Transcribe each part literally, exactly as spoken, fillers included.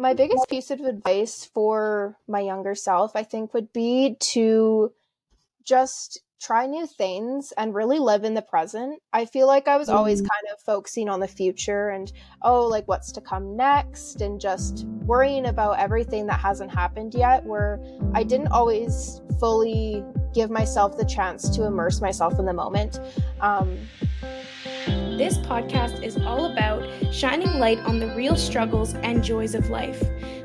My biggest piece of advice for my younger self, I think, would be to just try new things and really live in the present. I feel like I was always kind of focusing on the future and, oh, like what's to come next, and just worrying about everything that hasn't happened yet, where I didn't always fully give myself the chance to immerse myself in the moment. Um, This podcast is all about shining light on the real struggles and joys of life.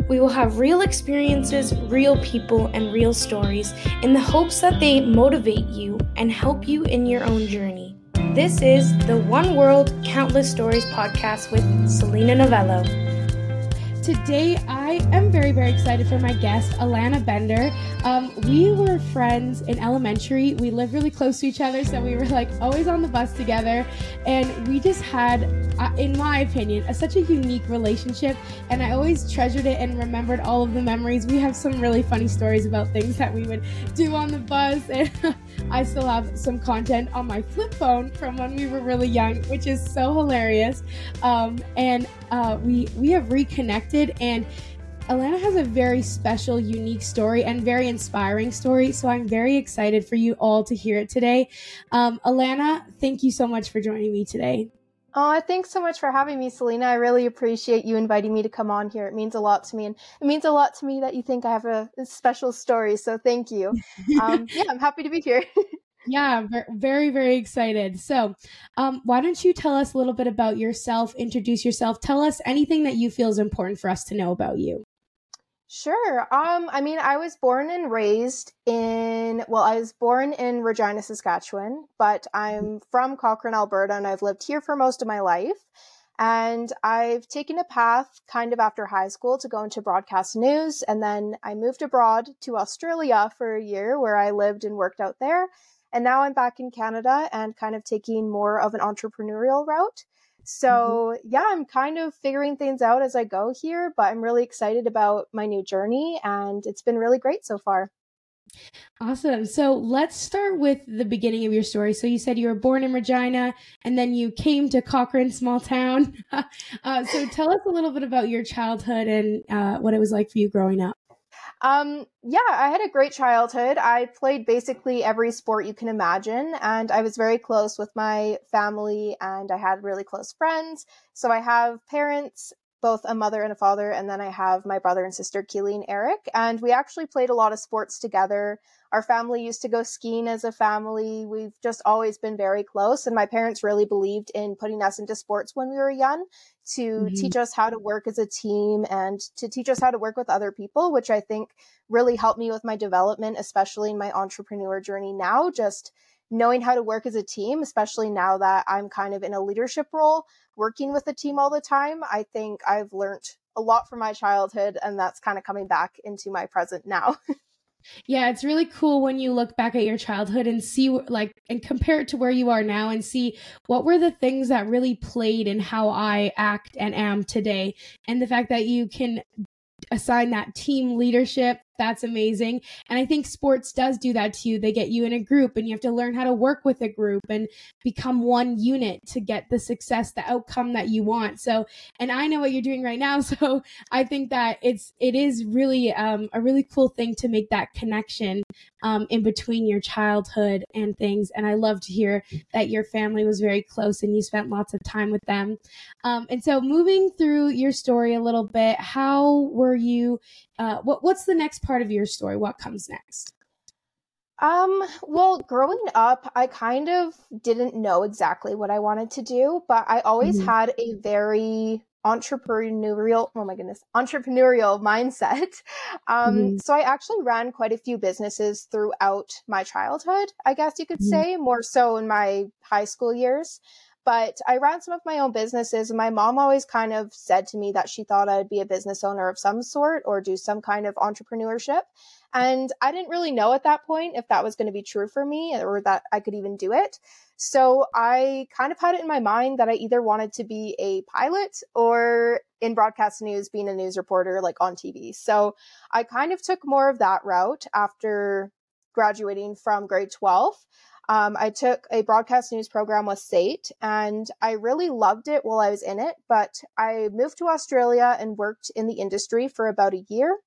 We will have real experiences, real people, and real stories in the hopes that they motivate you and help you in your own journey. This is the One World Countless Stories podcast with Selina Novello. Today, I am very, very excited for my guest, Alana Bender. Um, we were friends in elementary. We lived really close to each other, so we were like always on the bus together. And we just had, uh, in my opinion, a, such a unique relationship. And I always treasured it and remembered all of the memories. We have some really funny stories about things that we would do on the bus. And I still have some content on my flip phone from when we were really young, which is so hilarious. Um, and uh, we we have reconnected. And Alana has a very special, unique story and very inspiring story. So I'm very excited for you all to hear it today. Um, Alana, thank you so much for joining me today. Oh, thanks so much for having me, Selina. I really appreciate you inviting me to come on here. It means a lot to me. And it means a lot to me that you think I have a special story. So thank you. Um, yeah, I'm happy to be here. Yeah, very, very excited. So um, why don't you tell us a little bit about yourself, introduce yourself, tell us anything that you feel is important for us to know about you. Sure. Um, I mean, I was born and raised in, well, I was born in Regina, Saskatchewan, but I'm from Cochrane, Alberta, and I've lived here for most of my life. And I've taken a path kind of after high school to go into broadcast news. And then I moved abroad to Australia for a year where I lived and worked out there. And now I'm back in Canada and kind of taking more of an entrepreneurial route. So mm-hmm. yeah, I'm kind of figuring things out as I go here, but I'm really excited about my new journey and it's been really great so far. Awesome. So let's start with the beginning of your story. So you said you were born in Regina and then you came to Cochrane, small town. uh, so tell us a little bit about your childhood and uh, what it was like for you growing up. Um, yeah, I had a great childhood. I played basically every sport you can imagine, and I was very close with my family, and I had really close friends. So I have parents, both a mother and a father, and then I have my brother and sister, Keely and Eric, and we actually played a lot of sports together. Our family used to go skiing as a family. We've just always been very close, and my parents really believed in putting us into sports when we were young to mm-hmm. teach us how to work as a team and to teach us how to work with other people, which I think really helped me with my development, especially in my entrepreneur journey now, just knowing how to work as a team, especially now that I'm kind of in a leadership role, working with a team all the time. I think I've learned a lot from my childhood, and that's kind of coming back into my present now. Yeah, it's really cool when you look back at your childhood and see like and compare it to where you are now and see what were the things that really played in how I act and am today. And the fact that you can assign that team leadership, that's amazing. And I think sports does do that to you. They get you in a group and you have to learn how to work with a group and become one unit to get the success, the outcome that you want. So, and I know what you're doing right now. So I think that it's, it is really um, a really cool thing to make that connection um, in between your childhood and things. And I love to hear that your family was very close and you spent lots of time with them. Um, and so moving through your story a little bit, how were you, uh, what, what's the next part of your story? What comes next? Um, well, growing up, I kind of didn't know exactly what I wanted to do, but I always mm-hmm. had a very entrepreneurial, oh my goodness, entrepreneurial mindset. Um, mm-hmm. So I actually ran quite a few businesses throughout my childhood, I guess you could mm-hmm. say, more so in my high school years. But I ran some of my own businesses, and my mom always kind of said to me that she thought I'd be a business owner of some sort or do some kind of entrepreneurship. And I didn't really know at that point if that was going to be true for me or that I could even do it. So I kind of had it in my mind that I either wanted to be a pilot or in broadcast news, being a news reporter like on T V. So I kind of took more of that route after graduating from grade twelve. Um, I took a broadcast news program with SAIT, and I really loved it while I was in it, but I moved to Australia and worked in the industry for about a year.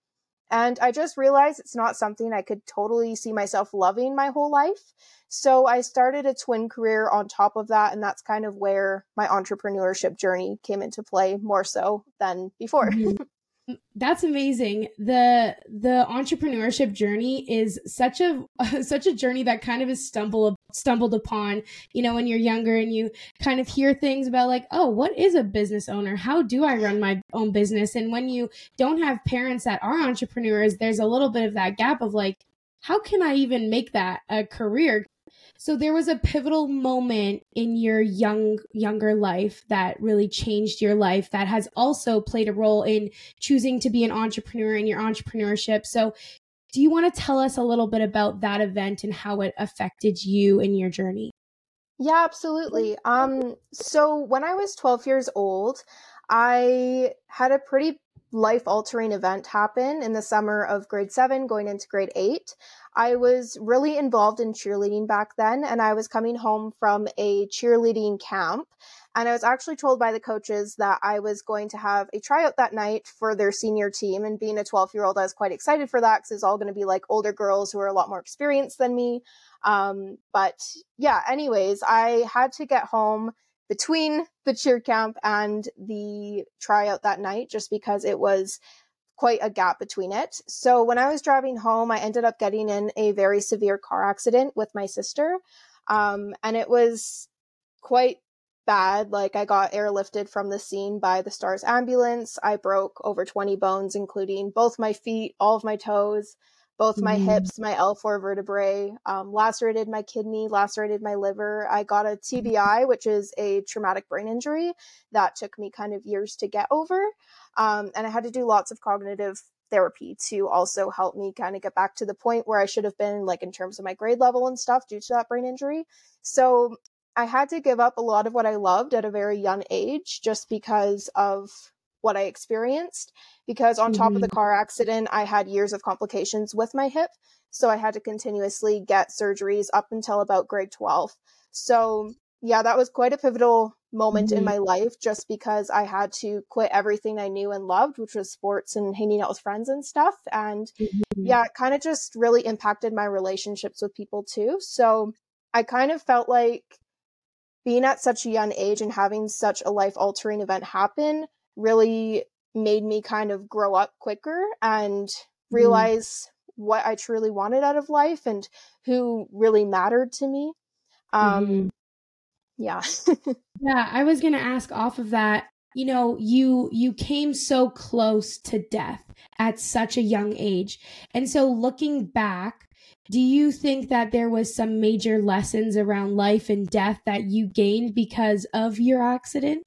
And I just realized it's not something I could totally see myself loving my whole life. So I started a twin career on top of that. And that's kind of where my entrepreneurship journey came into play more so than before. That's amazing. The the entrepreneurship journey is such a such a journey that kind of is stumble stumbled upon, you know, when you're younger and you kind of hear things about like, oh, what is a business owner? How do I run my own business? And when you don't have parents that are entrepreneurs, there's a little bit of that gap of like, how can I even make that a career? So there was a pivotal moment in your young, younger life that really changed your life that has also played a role in choosing to be an entrepreneur in your entrepreneurship. So do you want to tell us a little bit about that event and how it affected you in your journey? Yeah, absolutely. Um, so when I was twelve years old, I had a pretty life-altering event happen in the summer of grade seven going into grade eight. I was really involved in cheerleading back then, and I was coming home from a cheerleading camp, and I was actually told by the coaches that I was going to have a tryout that night for their senior team, and being a twelve-year-old, I was quite excited for that because it's all going to be like older girls who are a lot more experienced than me. Um, but yeah, anyways, I had to get home between the cheer camp and the tryout that night just because it was quite a gap between it. So when I was driving home, I ended up getting in a very severe car accident with my sister. Um, and it was quite bad. Like, I got airlifted from the scene by the STARS ambulance. I broke over twenty bones, including both my feet, all of my toes, both my mm-hmm. hips, my L four vertebrae, um, lacerated my kidney, lacerated my liver. I got a T B I, which is a traumatic brain injury that took me kind of years to get over. Um, and I had to do lots of cognitive therapy to also help me kind of get back to the point where I should have been, like, in terms of my grade level and stuff due to that brain injury. So I had to give up a lot of what I loved at a very young age just because of what I experienced, because on top of the car accident, I had years of complications with my hip. So I had to continuously get surgeries up until about grade twelve. So yeah, that was quite a pivotal moment mm-hmm. in my life just because I had to quit everything I knew and loved, which was sports and hanging out with friends and stuff. And mm-hmm. yeah, it kind of just really impacted my relationships with people too. So I kind of felt like being at such a young age and having such a life-altering event happen really made me kind of grow up quicker and realize mm-hmm. what I truly wanted out of life and who really mattered to me. Um, mm-hmm. Yeah. Yeah. I was going to ask off of that, you know, you, you came so close to death at such a young age. And so looking back, do you think that there was some major lessons around life and death that you gained because of your accident?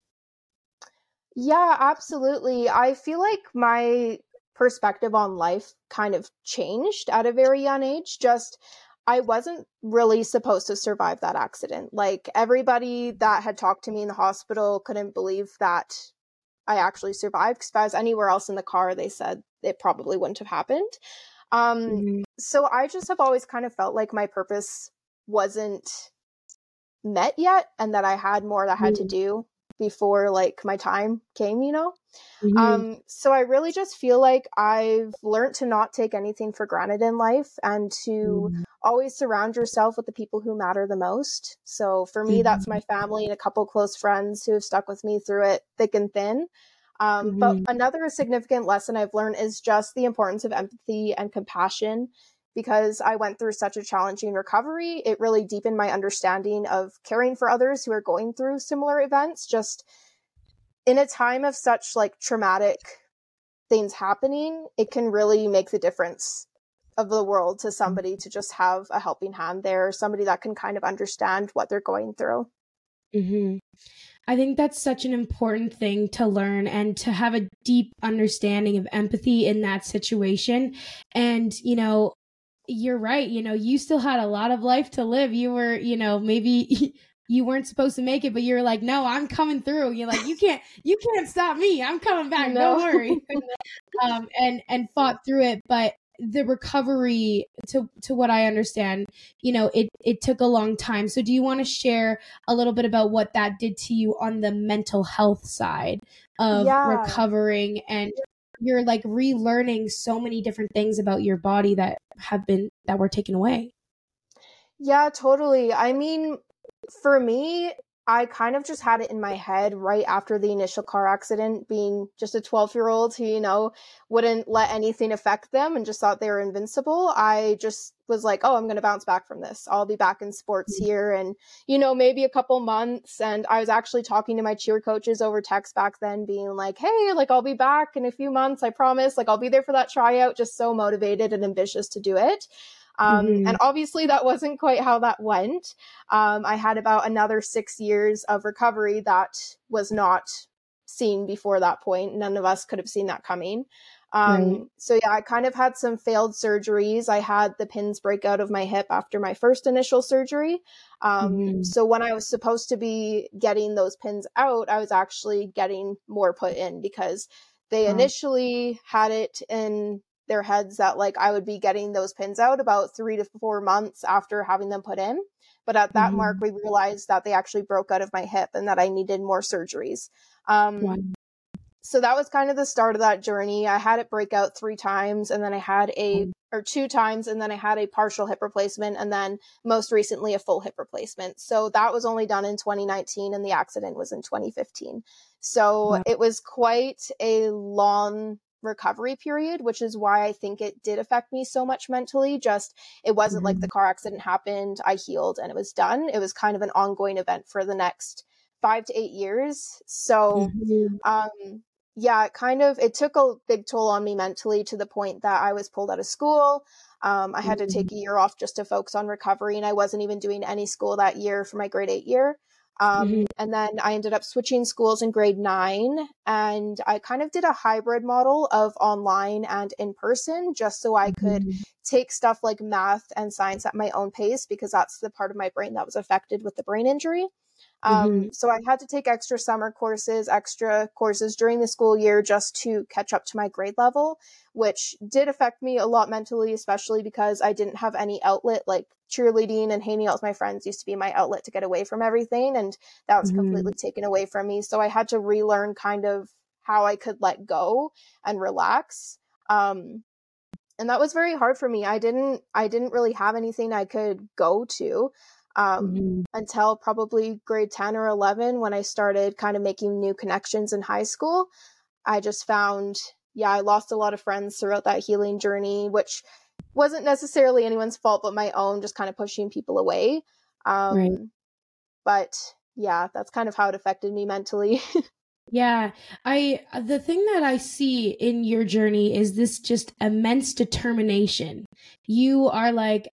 Yeah, absolutely. I feel like my perspective on life kind of changed at a very young age. Just, I wasn't really supposed to survive that accident. Like, everybody that had talked to me in the hospital couldn't believe that I actually survived, because if I was anywhere else in the car, they said it probably wouldn't have happened. Um, mm-hmm. So I just have always kind of felt like my purpose wasn't met yet, and that I had more that I had mm-hmm. to do before, like, my time came, you know? Mm-hmm. Um, so I really just feel like I've learned to not take anything for granted in life and to mm-hmm. always surround yourself with the people who matter the most. So for me, mm-hmm. that's my family and a couple close friends who have stuck with me through it thick and thin. Um, mm-hmm. But another significant lesson I've learned is just the importance of empathy and compassion. Because I went through such a challenging recovery, it really deepened my understanding of caring for others who are going through similar events. Just in a time of such, like, traumatic things happening, it can really make the difference of the world to somebody to just have a helping hand there, somebody that can kind of understand what they're going through. Mm-hmm. I think that's such an important thing to learn and to have a deep understanding of empathy in that situation. And, you know, you're right. You know, you still had a lot of life to live. You were, you know, maybe you weren't supposed to make it, but you were like, no, I'm coming through. You're like, you can't, you can't stop me. I'm coming back. No. Don't worry. um, and, and fought through it. But the recovery, to to what I understand, you know, it, it took a long time. So do you want to share a little bit about what that did to you on the mental health side of yeah. recovering, and you're like relearning so many different things about your body that have been, that were taken away? Yeah, totally. I mean, for me, I kind of just had it in my head right after the initial car accident, being just a twelve year old who, you know, wouldn't let anything affect them and just thought they were invincible. I just was like, oh, I'm going to bounce back from this. I'll be back in sports here and, you know, maybe a couple months. And I was actually talking to my cheer coaches over text back then, being like, hey, like, I'll be back in a few months. I promise. Like, I'll be there for that tryout. Just so motivated and ambitious to do it. Um, mm-hmm. And obviously that wasn't quite how that went. Um, I had about another six years of recovery that was not seen before that point. None of us could have seen that coming. Um, right. So yeah, I kind of had some failed surgeries. I had the pins break out of my hip after my first initial surgery. Um, mm-hmm. So when I was supposed to be getting those pins out, I was actually getting more put in, because they wow. initially had it in their heads that like I would be getting those pins out about three to four months after having them put in. But at that mm-hmm. mark, we realized that they actually broke out of my hip and that I needed more surgeries. Um, wow. So that was kind of the start of that journey. I had it break out three times and then I had a, or two times, and then I had a partial hip replacement, and then most recently a full hip replacement. So that was only done in twenty nineteen and the accident was in twenty fifteen. So wow. it was quite a long recovery period, which is why I think it did affect me so much mentally. Just it wasn't mm-hmm. like the car accident happened, I healed, and it was done. It was kind of an ongoing event for the next five to eight years. So mm-hmm. um yeah, it kind of it took a big toll on me mentally, to the point that I was pulled out of school. Um, I had mm-hmm. to take a year off just to focus on recovery, and I wasn't even doing any school that year for my grade eight year. Um, mm-hmm. And then I ended up switching schools in grade nine, and I kind of did a hybrid model of online and in person, just so I could mm-hmm. take stuff like math and science at my own pace, because that's the part of my brain that was affected with the brain injury. Um, mm-hmm. So I had to take extra summer courses, extra courses during the school year just to catch up to my grade level, which did affect me a lot mentally, especially because I didn't have any outlet. Like cheerleading and hanging out with my friends used to be my outlet to get away from everything, and that was mm-hmm. completely taken away from me. So I had to relearn kind of how I could let go and relax. Um, and that was very hard for me. I didn't, I didn't really have anything I could go to. Um, mm-hmm. until probably grade ten or eleven, when I started kind of making new connections in high school. I just found, yeah, I lost a lot of friends throughout that healing journey, which wasn't necessarily anyone's fault but my own, just kind of pushing people away. Um, right. But yeah, that's kind of how it affected me mentally. Yeah, I the thing that I see in your journey is this just immense determination. You are like,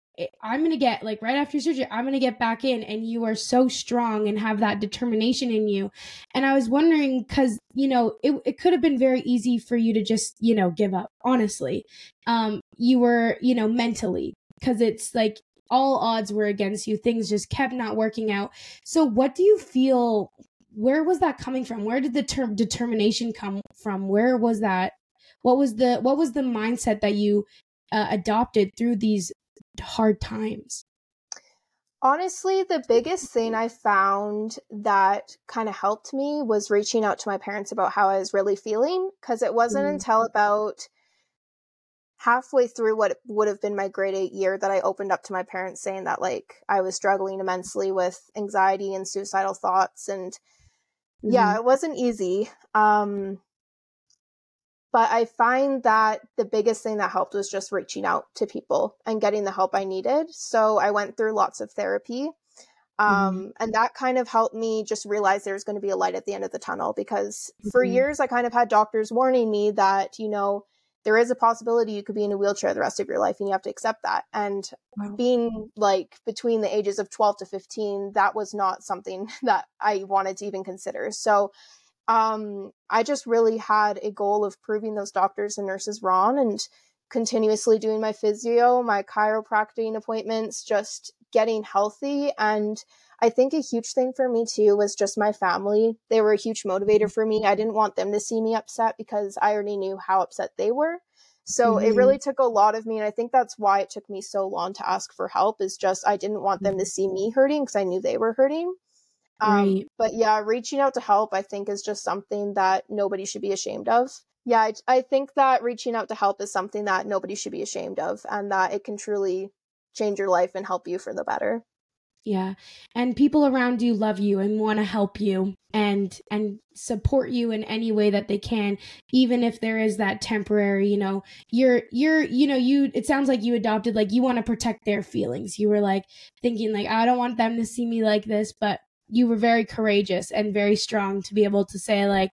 I'm going to get like right after surgery, I'm going to get back in. And you are so strong and have that determination in you. And I was wondering, because, you know, it, it could have been very easy for you to just, you know, give up. Honestly, um, you were, you know, mentally, because it's like all odds were against you. Things just kept not working out. So what do you feel? Where was that coming from? Where did the term determination come from? Where was that? What was the what was the mindset that you uh, adopted through these hard times? Honestly, the biggest thing I found that kind of helped me was reaching out to my parents about how I was really feeling, because it wasn't mm. until about halfway through what would have been my grade eight year that I opened up to my parents, saying that like I was struggling immensely with anxiety and suicidal thoughts, and mm. yeah, it wasn't easy. Um, But I find that the biggest thing that helped was just reaching out to people and getting the help I needed. So I went through lots of therapy. Um, mm-hmm. And that kind of helped me just realize there's going to be a light at the end of the tunnel, because mm-hmm. for years I kind of had doctors warning me that, you know, there is a possibility you could be in a wheelchair the rest of your life and you have to accept that. And wow. being like between the ages of twelve to fifteen, that was not something that I wanted to even consider. So Um, I just really had a goal of proving those doctors and nurses wrong, and continuously doing my physio, my chiropractic appointments, just getting healthy. And I think a huge thing for me too was just my family. They were a huge motivator for me. I didn't want them to see me upset because I already knew how upset they were. So mm-hmm. it really took a lot of me. And I think that's why it took me so long to ask for help, is just I didn't want them to see me hurting because I knew they were hurting. Um, right. But yeah, reaching out to help, I think, is just something that nobody should be ashamed of. Yeah, I, I think that reaching out to help is something that nobody should be ashamed of, and that it can truly change your life and help you for the better. Yeah. And people around you love you and want to help you and and support you in any way that they can, even if there is that temporary, you know, you're you're, you know, you it sounds like you adopted, like you want to protect their feelings. You were like thinking like, I don't want them to see me like this, but you were very courageous and very strong to be able to say like,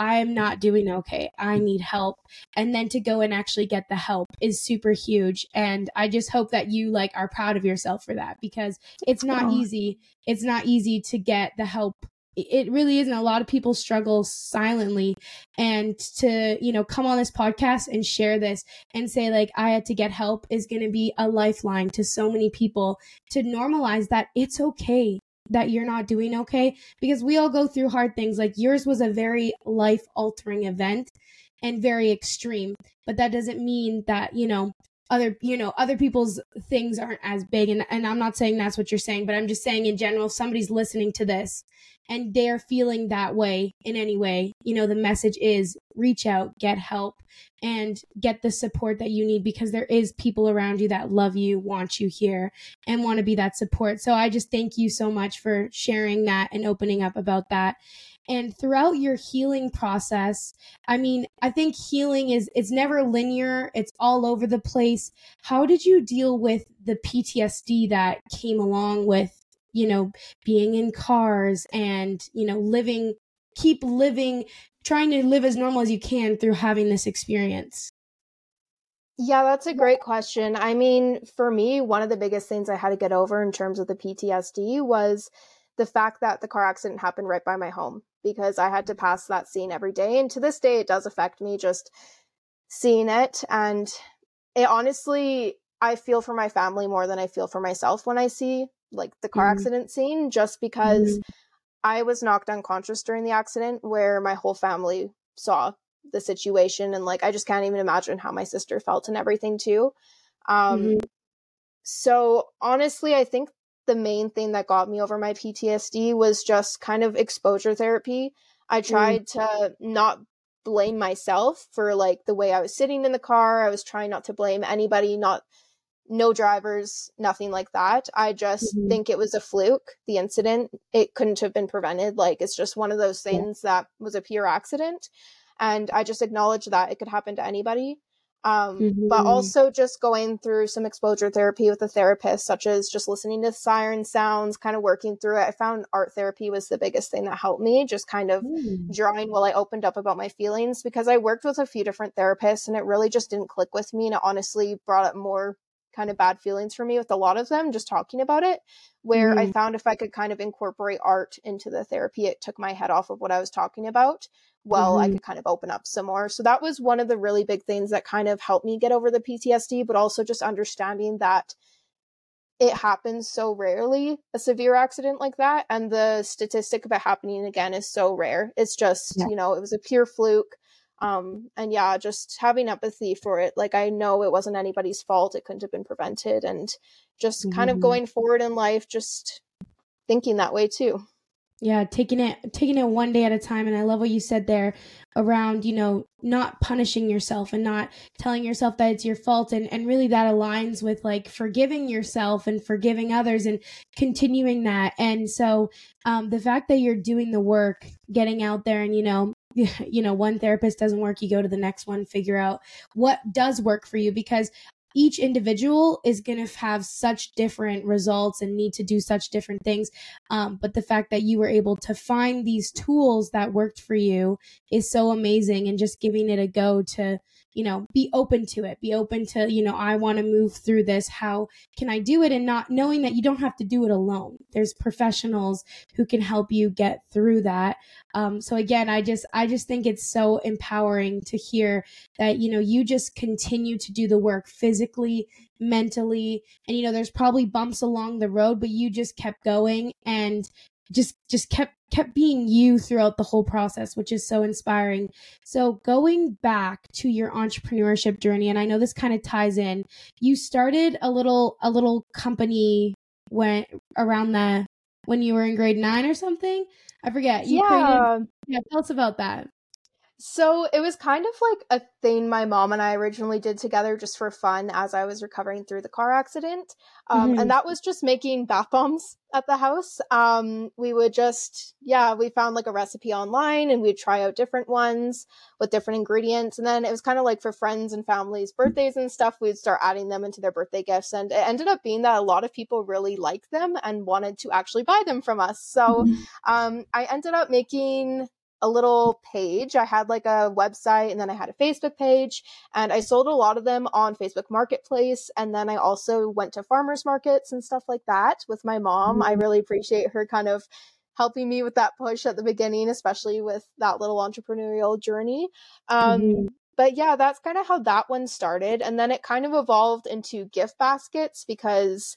I'm not doing okay. I need help. And then to go and actually get the help is super huge. And I just hope that you like are proud of yourself for that, because it's not Aww. easy. It's not easy to get the help. It really isn't. A lot of people struggle silently, and to, you know, come on this podcast and share this and say like, I had to get help is going to be a lifeline to so many people, to normalize that it's okay that you're not doing okay, because we all go through hard things. Like yours was a very life altering event and very extreme, but that doesn't mean that, you know, other, you know, other people's things aren't as big. And, and I'm not saying that's what you're saying, but I'm just saying in general, if somebody's listening to this and they're feeling that way in any way, you know, the message is reach out, get help, and get the support that you need, because there is people around you that love you, want you here, and want to be that support. So I just thank you so much for sharing that and opening up about that. And throughout your healing process, I mean, I think healing is, it's never linear. It's all over the place. How did you deal with the P T S D that came along with, you know, being in cars and, you know, living, keep living, trying to live as normal as you can through having this experience? Yeah, that's a great question. I mean, for me, one of the biggest things I had to get over in terms of the P T S D was the fact that the car accident happened right by my home, because I had to pass that scene every day. And to this day, it does affect me just seeing it. And it honestly, I feel for my family more than I feel for myself when I see like the car mm-hmm. accident scene, just because mm-hmm. I was knocked unconscious during the accident, where my whole family saw the situation. And like, I just can't even imagine how my sister felt and everything too. Um, mm-hmm. So honestly, I think the main thing that got me over my P T S D was just kind of exposure therapy. I tried mm-hmm. to not blame myself for like the way I was sitting in the car. I was trying not to blame anybody, not no drivers, nothing like that. I just mm-hmm. think it was a fluke, the incident. It couldn't have been prevented. Like, it's just one of those things yeah. that was a pure accident. And I just acknowledged that it could happen to anybody. Um, mm-hmm. But also just going through some exposure therapy with a therapist, such as just listening to siren sounds, kind of working through it. I found art therapy was the biggest thing that helped me, just kind of mm-hmm. drawing while I opened up about my feelings, because I worked with a few different therapists and it really just didn't click with me. And it honestly brought up more kind of bad feelings for me with a lot of them, just talking about it, where mm-hmm. I found if I could kind of incorporate art into the therapy, it took my head off of what I was talking about. Well, mm-hmm. I could kind of open up some more. So that was one of the really big things that kind of helped me get over the P T S D, but also just understanding that it happens so rarely, a severe accident like that. And the statistic of it happening again is so rare. It's just, yeah. you know, it was a pure fluke. Um, and yeah, just having empathy for it. Like, I know it wasn't anybody's fault. It couldn't have been prevented. And just mm-hmm. kind of going forward in life, just thinking that way too. Yeah, taking it taking it one day at a time. And I love what you said there around, you know, not punishing yourself and not telling yourself that it's your fault. And, and really that aligns with like forgiving yourself and forgiving others and continuing that. And so um, the fact that you're doing the work, getting out there and, you know, you know, one therapist doesn't work, you go to the next one, figure out what does work for you, because each individual is going to have such different results and need to do such different things. Um, but the fact that you were able to find these tools that worked for you is so amazing, and just giving it a go to, you know, be open to it, be open to, you know, I want to move through this. How can I do it? And not knowing that you don't have to do it alone. There's professionals who can help you get through that. Um, so again, I just, I just think it's so empowering to hear that, you know, you just continue to do the work physically, physically, mentally, and, you know, there's probably bumps along the road, but you just kept going and just just kept kept being you throughout the whole process, which is so inspiring. So going back to your entrepreneurship journey, and I know this kind of ties in, you started a little a little company when around the when you were in grade nine or something. I forget. You yeah. Created, yeah. Tell us about that. So it was kind of like a thing my mom and I originally did together just for fun as I was recovering through the car accident. Um, mm-hmm. And that was just making bath bombs at the house. Um, we would just, yeah, we found like a recipe online and we'd try out different ones with different ingredients. And then it was kind of like for friends and families' birthdays and stuff, we'd start adding them into their birthday gifts. And it ended up being that a lot of people really liked them and wanted to actually buy them from us. So mm-hmm. um, I ended up making a little page. I had like a website and then I had a Facebook page, and I sold a lot of them on Facebook Marketplace. And then I also went to farmers markets and stuff like that with my mom. Mm-hmm. I really appreciate her kind of helping me with that push at the beginning, especially with that little entrepreneurial journey. Um, mm-hmm. But yeah, that's kind of how that one started. And then it kind of evolved into gift baskets, because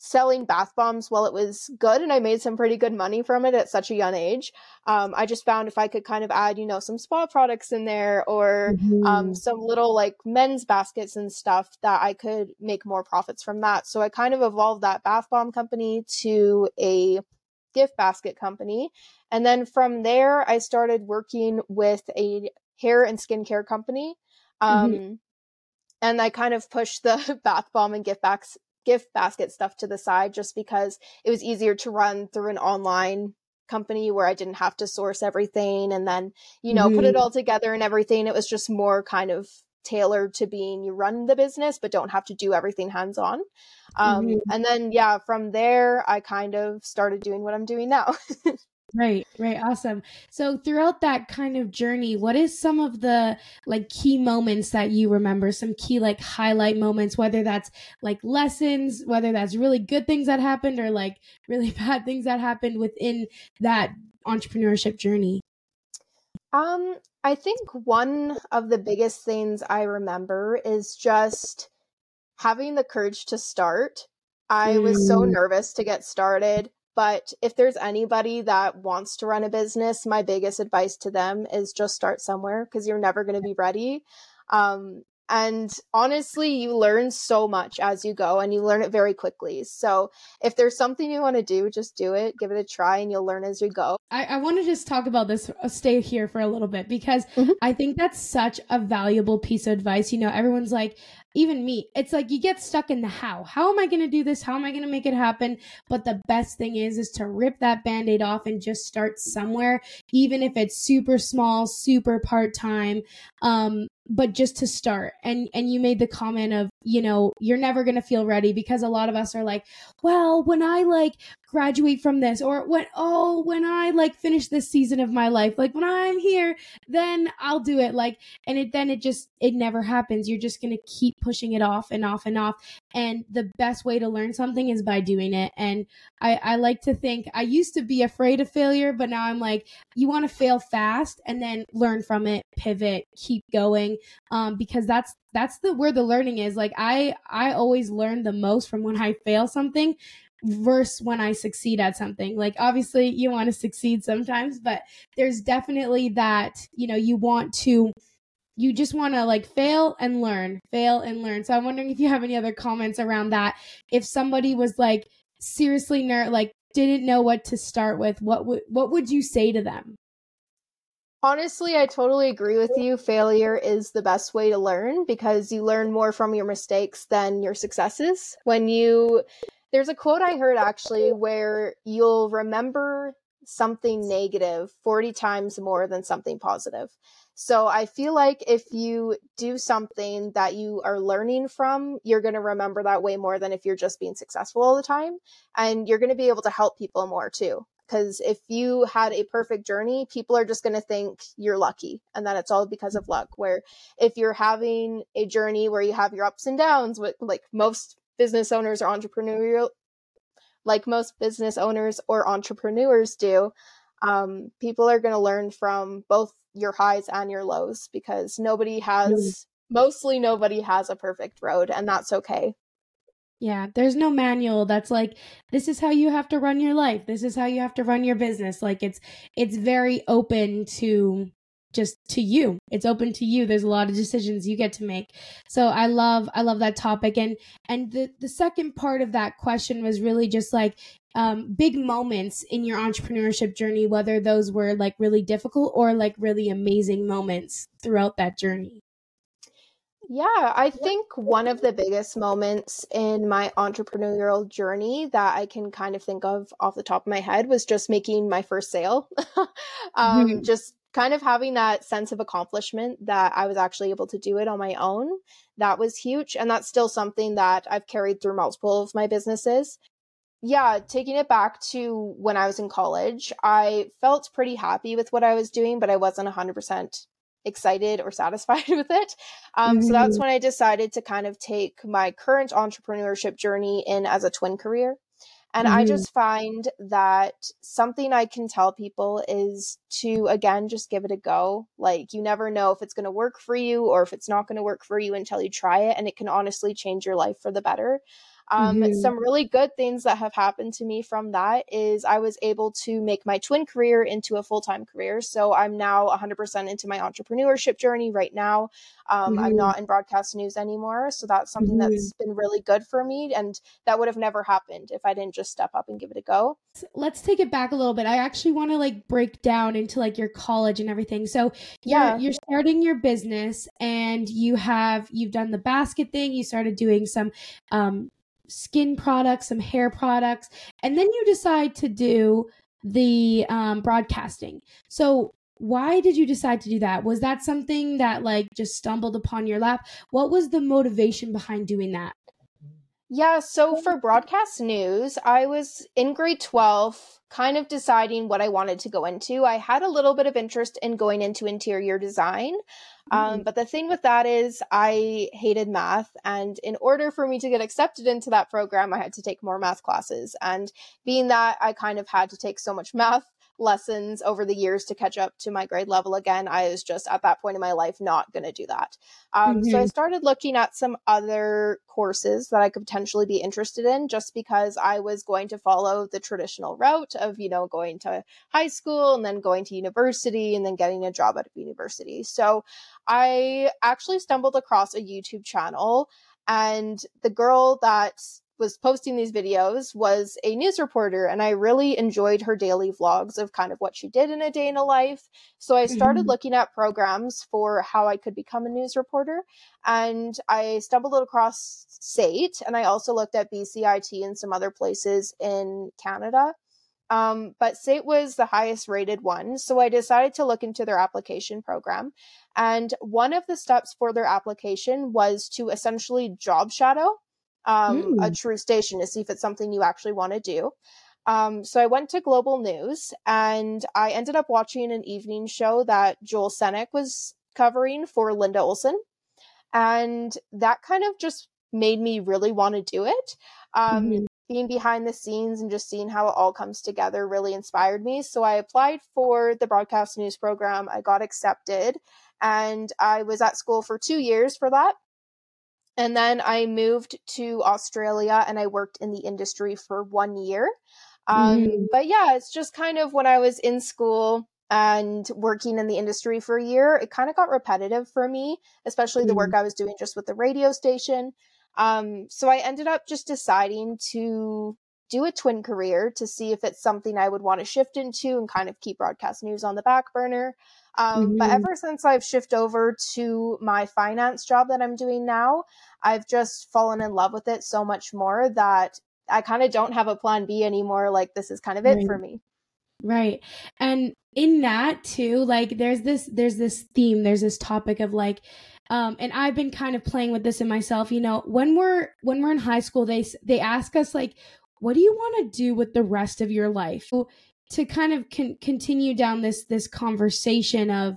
selling bath bombs, well, it was good and I made some pretty good money from it at such a young age. Um, I just found if I could kind of add, you know, some spa products in there or mm-hmm. um, some little like men's baskets and stuff, that I could make more profits from that. So I kind of evolved that bath bomb company to a gift basket company. And then from there, I started working with a hair and skincare company. Um, mm-hmm. And I kind of pushed the bath bomb and gift backs. gift basket stuff to the side, just because it was easier to run through an online company where I didn't have to source everything and then, you know, mm-hmm. put it all together and everything. It was just more kind of tailored to being you run the business, but don't have to do everything hands-on. Um, mm-hmm. And then, yeah, from there, I kind of started doing what I'm doing now. Right, right. Awesome. So throughout that kind of journey, what is some of the like key moments that you remember, some key like highlight moments, whether that's like lessons, whether that's really good things that happened or like really bad things that happened within that entrepreneurship journey? Um, I think one of the biggest things I remember is just having the courage to start. I mm. was so nervous to get started. But if there's anybody that wants to run a business, my biggest advice to them is just start somewhere, because you're never going to be ready. Um, and honestly, you learn so much as you go and you learn it very quickly. So if there's something you want to do, just do it, give it a try, and you'll learn as you go. I, I want to just talk about this, stay here for a little bit, because mm-hmm. I think that's such a valuable piece of advice. You know, everyone's like, even me, it's like you get stuck in the how. How am I going to do this? How am I going to make it happen? But the best thing is, is to rip that Band-Aid off and just start somewhere, even if it's super small, super part-time, um, but just to start. And and you made the comment of, you know, you're never going to feel ready, because a lot of us are like, well, when I like graduate from this, or when, oh, when I like finish this season of my life, like when I'm here, then I'll do it. Like, and it, then it just, it never happens. You're just going to keep pushing it off and off and off. And the best way to learn something is by doing it. And I, I like to think I used to be afraid of failure, but now I'm like, you want to fail fast and then learn from it, pivot, keep going. Um, because that's, that's the, where the learning is. Like I, I always learn the most from when I fail something versus when I succeed at something. Like obviously you want to succeed sometimes, but there's definitely that, you know, you want to, you just want to like fail and learn, fail and learn. So I'm wondering if you have any other comments around that. If somebody was like seriously ner- like didn't know what to start with, what would, what would you say to them? Honestly, I totally agree with you. Failure is the best way to learn, because you learn more from your mistakes than your successes. When you, there's a quote I heard actually where you'll remember something negative forty times more than something positive. So I feel like if you do something that you are learning from, you're going to remember that way more than if you're just being successful all the time. And you're going to be able to help people more too. Because if you had a perfect journey, people are just going to think you're lucky and that it's all because of luck. Where if you're having a journey where you have your ups and downs, with like most business owners or entrepreneurial, like most business owners or entrepreneurs do, um, people are going to learn from both your highs and your lows, because nobody has mostly nobody has a perfect road, and that's okay. Yeah, there's no manual that's like, this is how you have to run your life. This is how you have to run your business. Like it's it's very open to just to you. It's open to you. There's a lot of decisions you get to make. So I love I love that topic. And and the, the second part of that question was really just like um, big moments in your entrepreneurship journey, whether those were like really difficult or like really amazing moments throughout that journey. Yeah, I think one of the biggest moments in my entrepreneurial journey that I can kind of think of off the top of my head was just making my first sale. um, mm-hmm. Just kind of having that sense of accomplishment that I was actually able to do it on my own. That was huge. And that's still something that I've carried through multiple of my businesses. Yeah, taking it back to when I was in college, I felt pretty happy with what I was doing, but I wasn't one hundred percent excited or satisfied with it. Um, mm-hmm. So that's when I decided to kind of take my current entrepreneurship journey in as a twin career. And mm-hmm. I just find that something I can tell people is to, again, just give it a go. Like, you never know if it's going to work for you or if it's not going to work for you until you try it. And it can honestly change your life for the better. Um, mm-hmm. Some really good things that have happened to me from that is I was able to make my twin career into a full-time career. So I'm now one hundred percent into my entrepreneurship journey right now. Um, mm-hmm. I'm not in broadcast news anymore. So that's something mm-hmm. that's been really good for me. And that would have never happened if I didn't just step up and give it a go. Let's take it back a little bit. I actually want to like break down into like your college and everything. So yeah, you're, you're starting your business and you have, you've done the basket thing. You started doing some, um, skin products, some hair products, and then you decide to do the um, broadcasting. So why did you decide to do that? Was that something that like just stumbled upon your lap? What was the motivation behind doing that? Yeah, so for broadcast news, I was in grade twelve, kind of deciding what I wanted to go into. I had a little bit of interest in going into interior design. Um, but the thing with that is I hated math, and in order for me to get accepted into that program, I had to take more math classes. And being that I kind of had to take so much math lessons over the years to catch up to my grade level again, I was just at that point in my life not going to do that. Um, mm-hmm. So I started looking at some other courses that I could potentially be interested in, just because I was going to follow the traditional route of, you know, going to high school and then going to university and then getting a job at a university. So I actually stumbled across a YouTube channel, and the girl that was posting these videos was a news reporter, and I really enjoyed her daily vlogs of kind of what she did in a day in a life. So I started mm-hmm. looking at programs for how I could become a news reporter, and I stumbled across SAIT, and I also looked at B C I T and some other places in Canada. Um, but SAIT was the highest rated one. So I decided to look into their application program. And one of the steps for their application was to essentially job shadow um, mm. a true station to see if it's something you actually want to do. Um, so I went to Global News, and I ended up watching an evening show that Joel Sinek was covering for Linda Olson. And that kind of just made me really want to do it. Um, mm-hmm. Being behind the scenes and just seeing how it all comes together really inspired me. So I applied for the broadcast news program. I got accepted, and I was at school for two years for that. And then I moved to Australia, and I worked in the industry for one year. Um, mm. But yeah, it's just kind of when I was in school and working in the industry for a year, it kind of got repetitive for me, especially mm. the work I was doing just with the radio station. Um, so I ended up just deciding to do a twin career to see if it's something I would want to shift into and kind of keep broadcast news on the back burner. Um, mm-hmm. But ever since I've shifted over to my finance job that I'm doing now, I've just fallen in love with it so much more that I kind of don't have a plan B anymore. Like, this is kind of it right. for me. Right. And in that too, like there's this, there's this theme, there's this topic of like, Um, and I've been kind of playing with this in myself, you know, when we're, when we're in high school, they, they ask us like, what do you want to do with the rest of your life? So, to kind of con- continue down this, this conversation of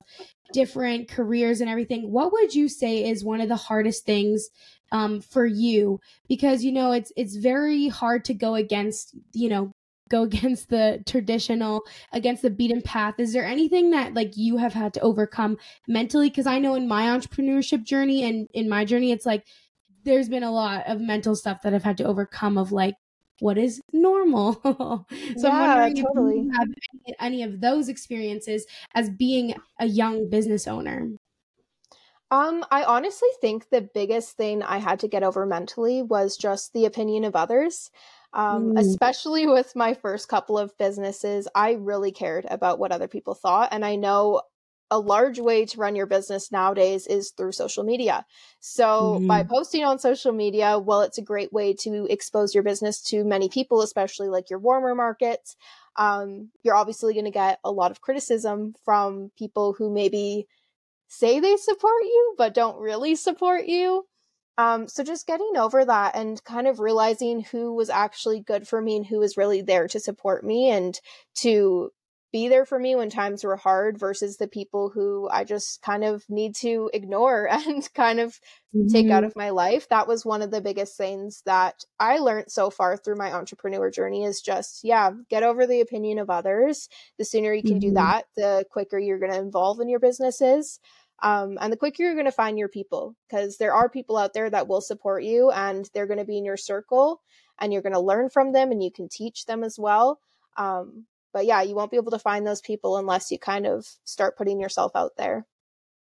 different careers and everything, what would you say is one of the hardest things um, for you? Because, you know, it's, it's very hard to go against, you know, go against the traditional, against the beaten path. Is there anything that like you have had to overcome mentally? Because I know in my entrepreneurship journey and in my journey, it's like there's been a lot of mental stuff that I've had to overcome of like, what is normal? So yeah, I'm wondering totally. if you have any, any of those experiences as being a young business owner. Um, I honestly think the biggest thing I had to get over mentally was just the opinion of others. Um, mm. Especially with my first couple of businesses, I really cared about what other people thought. And I know a large way to run your business nowadays is through social media. So mm. by posting on social media, well, it's a great way to expose your business to many people, especially like your warmer markets. Um, you're obviously going to get a lot of criticism from people who maybe say they support you, but don't really support you. Um, so just getting over that and kind of realizing who was actually good for me and who was really there to support me and to be there for me when times were hard versus the people who I just kind of need to ignore and kind of mm-hmm. take out of my life. That was one of the biggest things that I learned so far through my entrepreneur journey is just, yeah, get over the opinion of others. The sooner you can mm-hmm. do that, the quicker you're going to involve in your businesses. Um, and the quicker you're going to find your people, because there are people out there that will support you and they're going to be in your circle and you're going to learn from them and you can teach them as well. Um, but yeah, you won't be able to find those people unless you kind of start putting yourself out there.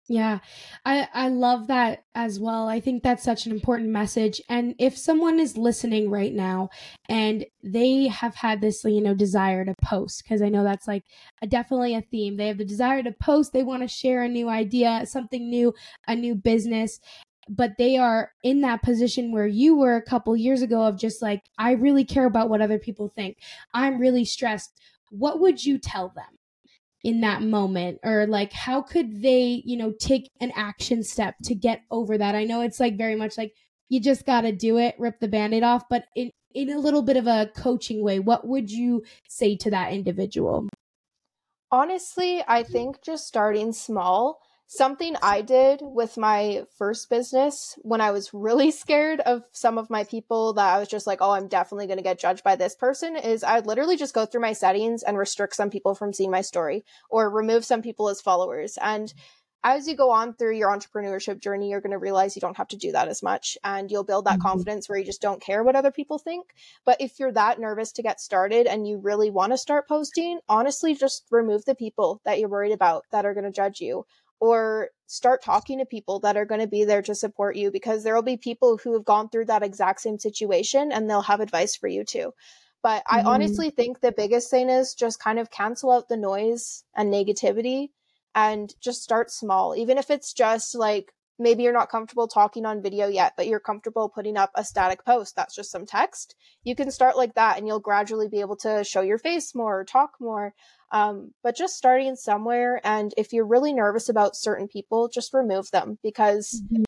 Yeah, I, I love that as well. I think that's such an important message. And if someone is listening right now and they have had this, you know, desire to post, because I know that's like a, definitely a theme. They have the desire to post. They want to share a new idea, something new, a new business. But they are in that position where you were a couple years ago of just like, I really care about what other people think. I'm really stressed. What would you tell them in that moment? Or like, how could they, you know, take an action step to get over that? I know it's like very much like, you just got to do it, rip the bandaid off, but in, in a little bit of a coaching way, what would you say to that individual? Honestly, I think just starting small. Something I did with my first business when I was really scared of some of my people that I was just like, oh, I'm definitely going to get judged by this person, is I would literally just go through my settings and restrict some people from seeing my story or remove some people as followers. And as you go on through your entrepreneurship journey, you're going to realize you don't have to do that as much and you'll build that mm-hmm. confidence where you just don't care what other people think. But if you're that nervous to get started and you really want to start posting, honestly, just remove the people that you're worried about that are going to judge you. Or start talking to people that are going to be there to support you, because there will be people who have gone through that exact same situation and they'll have advice for you too. But I mm-hmm. honestly think the biggest thing is just kind of cancel out the noise and negativity and just start small. Even if it's just like, maybe you're not comfortable talking on video yet, but you're comfortable putting up a static post that's just some text. You can start like that and you'll gradually be able to show your face more, talk more. Um, but just starting somewhere. And if you're really nervous about certain people, just remove them, because mm-hmm.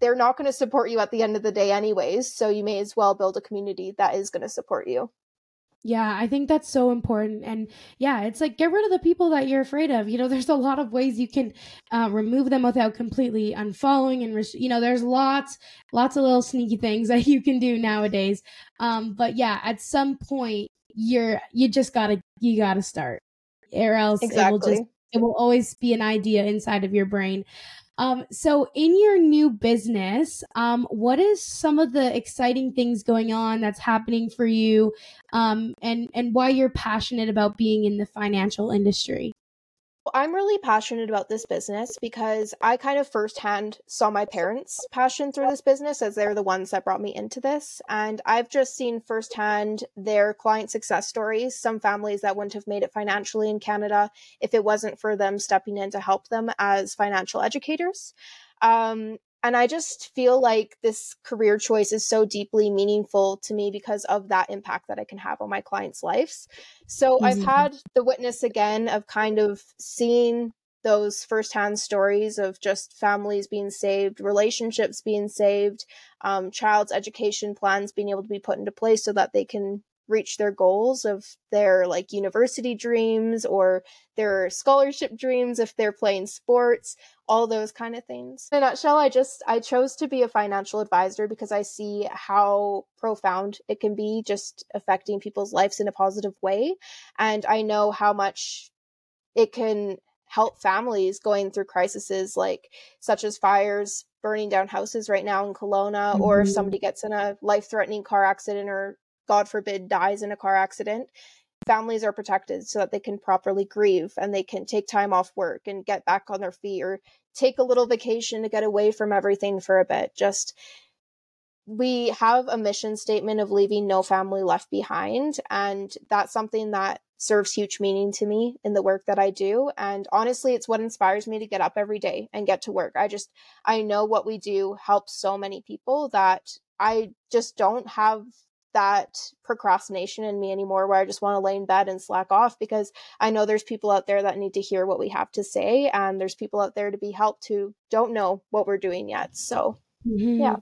they're not going to support you at the end of the day anyways. So you may as well build a community that is going to support you. Yeah, I think that's so important. And yeah, it's like, get rid of the people that you're afraid of. You know, there's a lot of ways you can uh, remove them without completely unfollowing. And, res- you know, there's lots, lots of little sneaky things that you can do nowadays. Um, but yeah, at some point, you're, you just gotta, you gotta start, or else exactly. it will just, it will always be an idea inside of your brain. Um, so in your new business, um, what is some of the exciting things going on that's happening for you, um, and, and why you're passionate about being in the financial industry? Well, I'm really passionate about this business because I kind of firsthand saw my parents' passion through this business, as they're the ones that brought me into this. And I've just seen firsthand their client success stories, some families that wouldn't have made it financially in Canada if it wasn't for them stepping in to help them as financial educators. Um, and I just feel like this career choice is so deeply meaningful to me because of that impact that I can have on my clients' lives. So mm-hmm. I've had the witness again of kind of seeing those firsthand stories of just families being saved, relationships being saved, um, child's education plans being able to be put into place so that they can reach their goals of their like university dreams or their scholarship dreams if they're playing sports, all those kind of things. In a nutshell, I just, I chose to be a financial advisor because I see how profound it can be, just affecting people's lives in a positive way. And I know how much it can help families going through crises like such as fires, burning down houses right now in Kelowna, mm-hmm. or if somebody gets in a life-threatening car accident or, God forbid, dies in a car accident. Families are protected so that they can properly grieve and they can take time off work and get back on their feet or take a little vacation to get away from everything for a bit. Just, we have a mission statement of leaving no family left behind. And that's something that serves huge meaning to me in the work that I do. And honestly, it's what inspires me to get up every day and get to work. I just, I know what we do helps so many people that I just don't have that procrastination in me anymore where I just want to lay in bed and slack off, because I know there's people out there that need to hear what we have to say. And there's people out there to be helped who don't know what we're doing yet. So mm-hmm. yeah.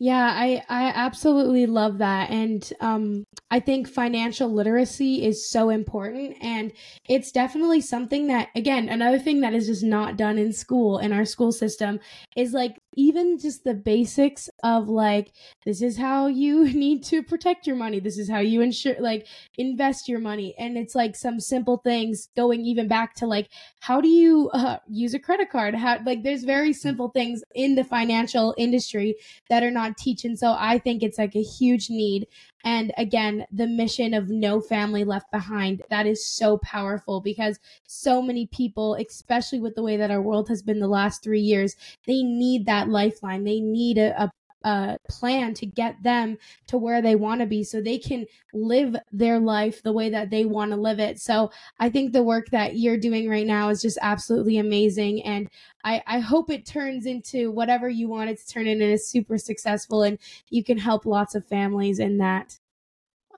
Yeah, I, I absolutely love that. And um, I think financial literacy is so important. And it's definitely something that, again, another thing that is just not done in school, in our school system, is like even just the basics of like, this is how you need to protect your money. This is how you insure, like invest your money. And it's like some simple things going even back to like, how do you uh, use a credit card? How, like there's very simple things in the financial industry that are not teach. And so I think it's like a huge need. And again, the mission of no family left behind, that is so powerful, because so many people, especially with the way that our world has been the last three years, they need that lifeline. They need a, a Uh, plan to get them to where they want to be so they can live their life the way that they want to live it. So I think the work that you're doing right now is just absolutely amazing. And I, I hope it turns into whatever you want it to turn into, is super successful and you can help lots of families in that.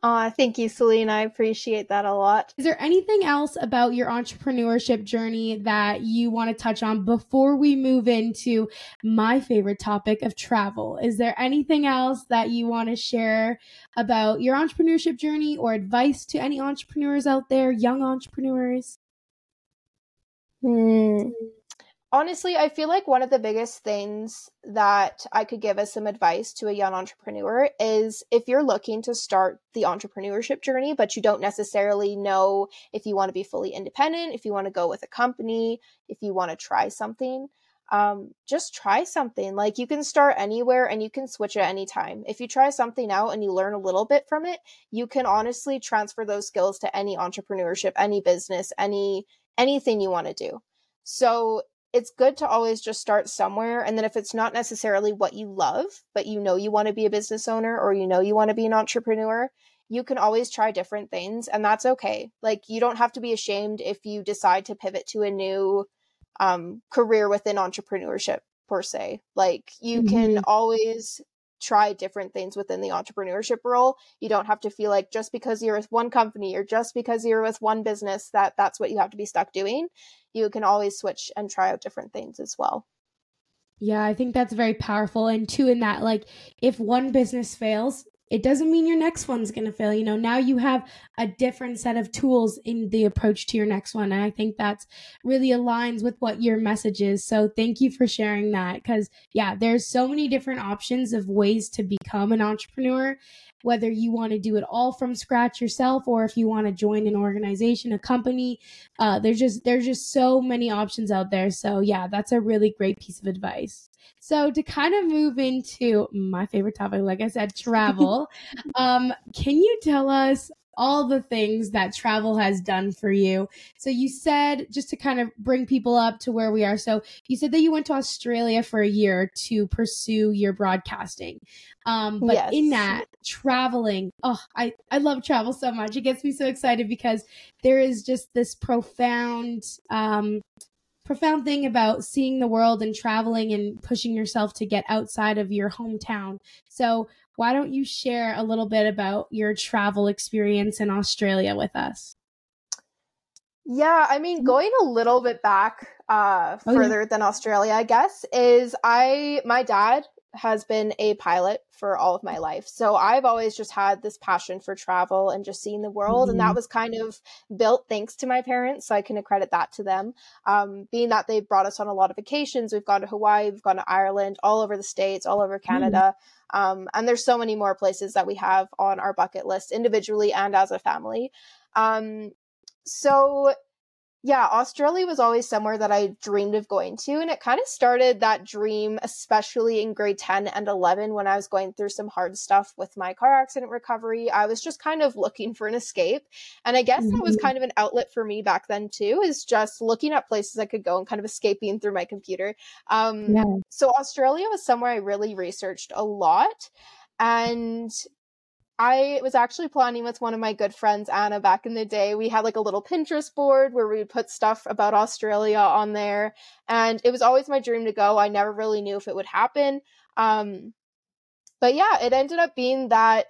Uh, thank you, Selina. I appreciate that a lot. Is there anything else about your entrepreneurship journey that you want to touch on before we move into my favorite topic of travel? Is there anything else that you want to share about your entrepreneurship journey or advice to any entrepreneurs out there, young entrepreneurs? Hmm. Honestly, I feel like one of the biggest things that I could give as some advice to a young entrepreneur is if you're looking to start the entrepreneurship journey, but you don't necessarily know if you want to be fully independent, if you want to go with a company, if you want to try something, um, just try something. Like you can start anywhere and you can switch at any time. If you try something out and you learn a little bit from it, you can honestly transfer those skills to any entrepreneurship, any business, any anything you want to do. So it's good to always just start somewhere. And then if it's not necessarily what you love, but you know you want to be a business owner or you know you want to be an entrepreneur, you can always try different things. And that's okay. Like you don't have to be ashamed if you decide to pivot to a new um, career within entrepreneurship per se. Like you mm-hmm. can always try different things within the entrepreneurship role. You don't have to feel like just because you're with one company or just because you're with one business that that's what you have to be stuck doing. You can always switch and try out different things as well. Yeah, I think that's very powerful. And two, in that, like if one business fails, it doesn't mean your next one's going to fail. You know, now you have a different set of tools in the approach to your next one. And I think that's really aligns with what your message is. So thank you for sharing that, because yeah, there's so many different options of ways to become an entrepreneur, whether you want to do it all from scratch yourself, or if you want to join an organization, a company, uh, there's just, there's just so many options out there. So yeah, that's a really great piece of advice. So to kind of move into my favorite topic, like I said, travel, um, can you tell us all the things that travel has done for you? So you said, just to kind of bring people up to where we are, so you said that you went to Australia for a year to pursue your broadcasting. Um, but yes. in that traveling, oh, I, I love travel so much. It gets me so excited because there is just this profound, um, profound thing about seeing the world and traveling and pushing yourself to get outside of your hometown. So why don't you share a little bit about your travel experience in Australia with us? Yeah, I mean, going a little bit back uh, further oh, yeah. than Australia, I guess, is I, my dad has been a pilot for all of my life. So I've always just had this passion for travel and just seeing the world. Mm-hmm. And that was kind of built thanks to my parents. So I can accredit that to them. Um, being that they brought us on a lot of vacations, we've gone to Hawaii, we've gone to Ireland, all over the States, all over Canada. Mm-hmm. Um, and there's so many more places that we have on our bucket list individually and as a family. Um, so Yeah, Australia was always somewhere that I dreamed of going to. And it kind of started that dream, especially in grade ten and eleven, when I was going through some hard stuff with my car accident recovery. I was just kind of looking for an escape. And I guess mm-hmm. that was kind of an outlet for me back then too, is just looking at places I could go and kind of escaping through my computer. Um, yeah. So Australia was somewhere I really researched a lot. And I was actually planning with one of my good friends, Anna, back in the day. We had like a little Pinterest board where we would put stuff about Australia on there. And it was always my dream to go. I never really knew if it would happen. Um, but yeah, it ended up being that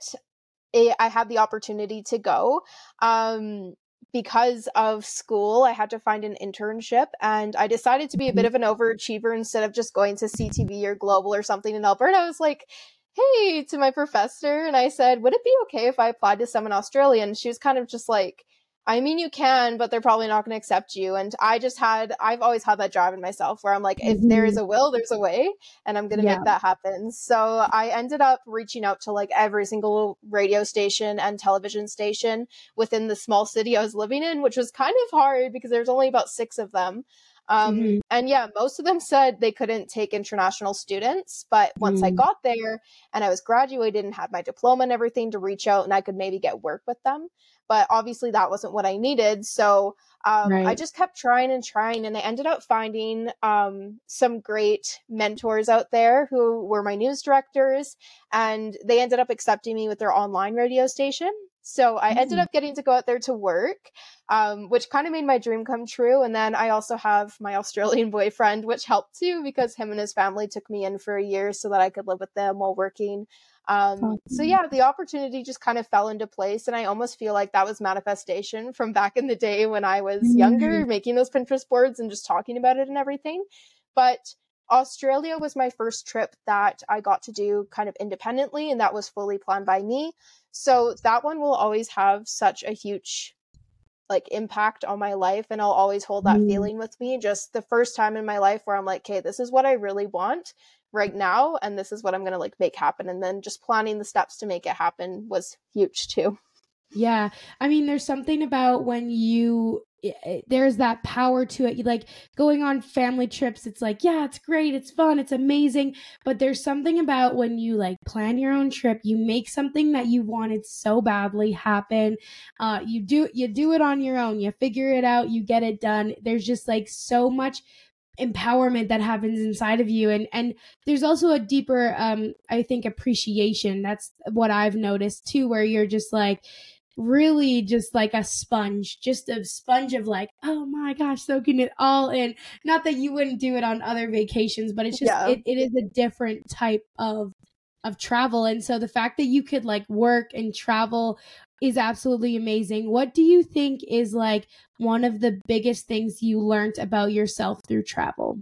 it, I had the opportunity to go. Um, because of school, I had to find an internship, and I decided to be a bit of an overachiever instead of just going to C T V or Global or something in Alberta. I was like, hey, to my professor, and I said, would it be okay if I applied to some in Australia? And she was kind of just like, I mean, you can, but they're probably not going to accept you. And I just had, I've always had that drive in myself where I'm like, mm-hmm. if there is a will, there's a way, and I'm going to yeah. make that happen. So I ended up reaching out to like every single radio station and television station within the small city I was living in, which was kind of hard because there's only about six of them. Um, mm-hmm. And yeah, most of them said they couldn't take international students. But once mm-hmm. I got there and I was graduated and had my diploma and everything, to reach out and I could maybe get work with them. But obviously that wasn't what I needed. So um, right. I just kept trying and trying. And I ended up finding um, some great mentors out there who were my news directors. And they ended up accepting me with their online radio station. So I ended up getting to go out there to work, um, which kind of made my dream come true. And then I also have my Australian boyfriend, which helped too, because him and his family took me in for a year so that I could live with them while working. Um, so yeah, the opportunity just kind of fell into place. And I almost feel like that was manifestation from back in the day when I was mm-hmm. younger, making those Pinterest boards and just talking about it and everything. But Australia was my first trip that I got to do kind of independently, and that was fully planned by me. So that one will always have such a huge like impact on my life, and I'll always hold that mm. feeling with me. Just the first time in my life where I'm like, okay, this is what I really want right now, and this is what I'm going to like make happen. And then just planning the steps to make it happen was huge too. Yeah. I mean, there's something about when you there's that power to it. You like going on family trips. It's like, yeah, it's great. It's fun. It's amazing. But there's something about when you like plan your own trip, you make something that you wanted so badly happen. Uh, you do, you do it on your own. You figure it out. You get it done. There's just like so much empowerment that happens inside of you. And, and there's also a deeper, um, I think, appreciation. That's what I've noticed too, where you're just like, really just like a sponge, just a sponge of like, oh my gosh, soaking it all in. Not that you wouldn't do it on other vacations, but it's just, yeah. it, it is a different type of, of travel. And so the fact that you could like work and travel is absolutely amazing. What do you think is like one of the biggest things you learned about yourself through travel?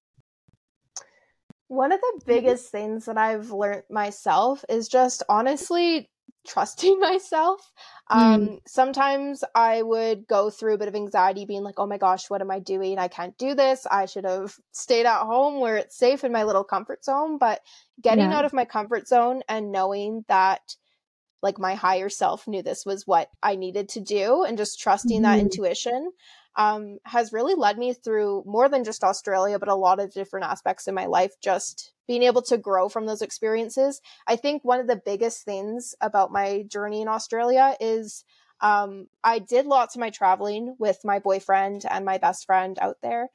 One of the biggest things that I've learned myself is just honestly trusting myself. Um, mm. Sometimes I would go through a bit of anxiety being like, oh my gosh, what am I doing? I can't do this. I should have stayed at home where it's safe in my little comfort zone. But getting yeah. out of my comfort zone and knowing that like my higher self knew this was what I needed to do, and just trusting mm. that intuition um, has really led me through more than just Australia, but a lot of different aspects in my life, just being able to grow from those experiences. I think one of the biggest things about my journey in Australia is um, I did lots of my traveling with my boyfriend and my best friend out there.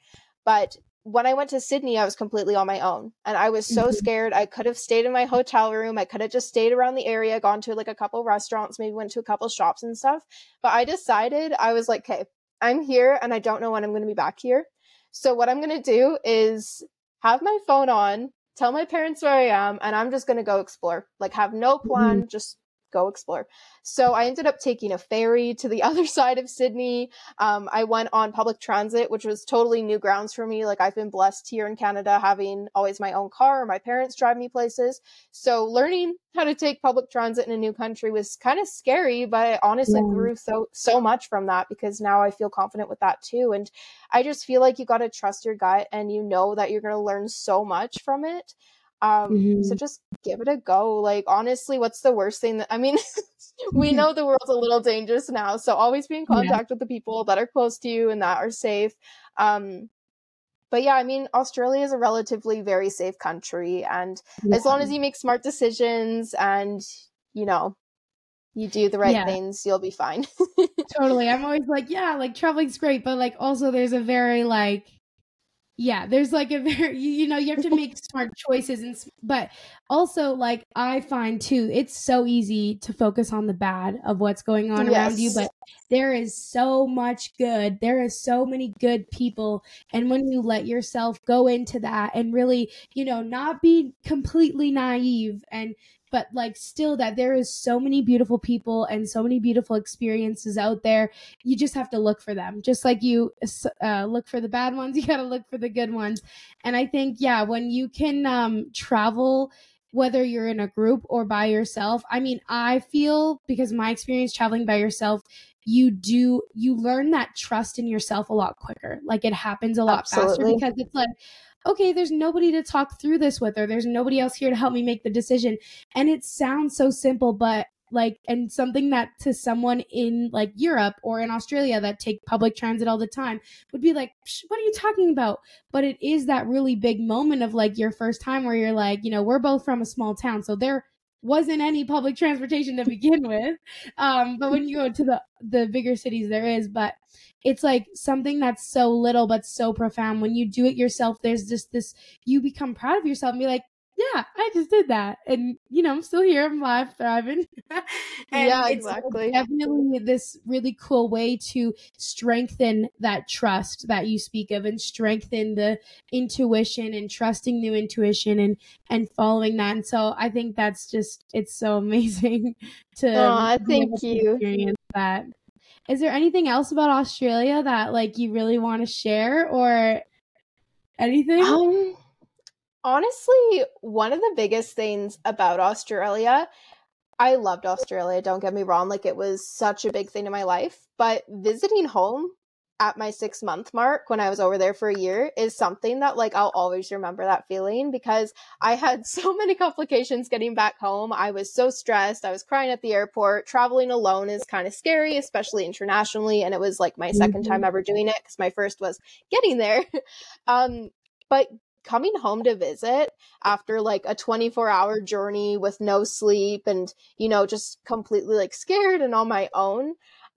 But when I went to Sydney, I was completely on my own. And I was so mm-hmm. scared. I could have stayed in my hotel room. I could have just stayed around the area, gone to like a couple restaurants, maybe went to a couple shops and stuff. But I decided, I was like, okay, I'm here and I don't know when I'm going to be back here. So what I'm going to do is have my phone on, tell my parents where I am, and I'm just going to go explore. Like have no plan, mm-hmm. just go explore. So I ended up taking a ferry to the other side of Sydney. Um, I went on public transit, which was totally new grounds for me. Like, I've been blessed here in Canada, having always my own car, my parents drive me places. So learning how to take public transit in a new country was kind of scary, but I honestly yeah. grew so, so much from that, because now I feel confident with that too. And I just feel like you got to trust your gut, and you know that you're going to learn so much from it. Um, mm-hmm. So just give it a go. Like, honestly, what's the worst thing that, I mean, we know the world's a little dangerous now. So always be in contact yeah. with the people that are close to you and that are safe. Um, But yeah, I mean, Australia is a relatively very safe country. And yeah. as long as you make smart decisions and, you know, you do the right yeah. things, you'll be fine. Totally. I'm always like, yeah, like traveling's great. But like, also there's a very like, yeah, there's like a very, you know, you have to make smart choices. And but also like, I find too, it's so easy to focus on the bad of what's going on yes. around you. But there is so much good. There is so many good people. And when you let yourself go into that and really, you know, not be completely naive and but like still that there is so many beautiful people and so many beautiful experiences out there. You just have to look for them. Just like you uh, look for the bad ones, you got to look for the good ones. And I think, yeah, when you can um, travel, whether you're in a group or by yourself, I mean, I feel because my experience traveling by yourself, you do, you learn that trust in yourself a lot quicker. Like it happens a lot Absolutely. faster, because it's like, okay, there's nobody to talk through this with, or there's nobody else here to help me make the decision. And it sounds so simple, but like, and something that to someone in like Europe or in Australia that take public transit all the time would be like, what are you talking about? But it is that really big moment of like your first time where you're like, you know, we're both from a small town. So there wasn't any public transportation to begin with. Um, but when you go to the, the bigger cities, there is, but it's like something that's so little, but so profound. When you do it yourself, there's just this, you become proud of yourself and be like, yeah, I just did that. And, you know, I'm still here. I'm live, thriving. And yeah, exactly. It's definitely this really cool way to strengthen that trust that you speak of and strengthen the intuition and trusting new intuition and, and following that. And so I think that's just, it's so amazing to, Aww, thank you. experience that. Is there anything else about Australia that like you really want to share or anything? Um, Honestly, one of the biggest things about Australia, I loved Australia, don't get me wrong, like it was such a big thing in my life, but visiting home at my six month mark when I was over there for a year is something that like I'll always remember that feeling, because I had so many complications getting back home. I was so stressed. I was crying at the airport. Traveling alone is kind of scary, especially internationally. And it was like my second mm-hmm. time ever doing it, because my first was getting there. um, but coming home to visit after like a twenty-four hour journey with no sleep and, you know, just completely like scared and on my own,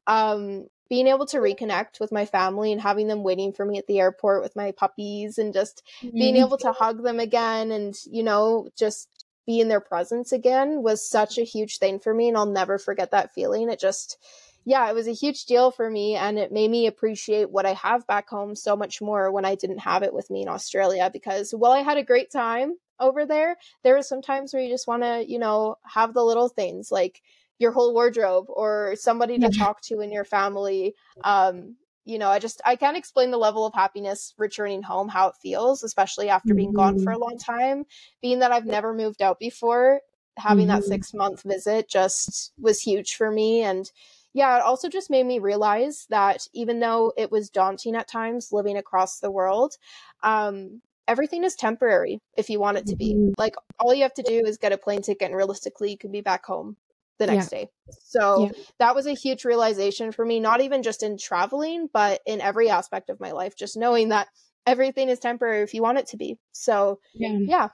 um, being able to reconnect with my family and having them waiting for me at the airport with my puppies and just mm-hmm. being able to hug them again and, you know, just be in their presence again was such a huge thing for me. And I'll never forget that feeling. It just, yeah, it was a huge deal for me, and it made me appreciate what I have back home so much more when I didn't have it with me in Australia, because while I had a great time over there, there were some times where you just want to, you know, have the little things like your whole wardrobe or somebody to talk to in your family. Um, you know, I just, I can't explain the level of happiness returning home, how it feels, especially after being gone for a long time, being that I've never moved out before. Having that six month visit just was huge for me. And yeah, it also just made me realize that even though it was daunting at times living across the world, um, everything is temporary if you want it to be. Like, all you have to do is get a plane ticket and realistically you can be back home the next yeah. day. So yeah. that was a huge realization for me, not even just in traveling, but in every aspect of my life, just knowing that everything is temporary if you want it to be. So yeah, yeah.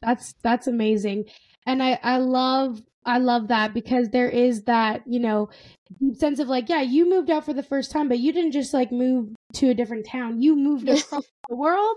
that's, that's amazing. And I, I love, I love that, because there is that, you know, sense of like, yeah, you moved out for the first time, but you didn't just like move to a different town. You moved across the world.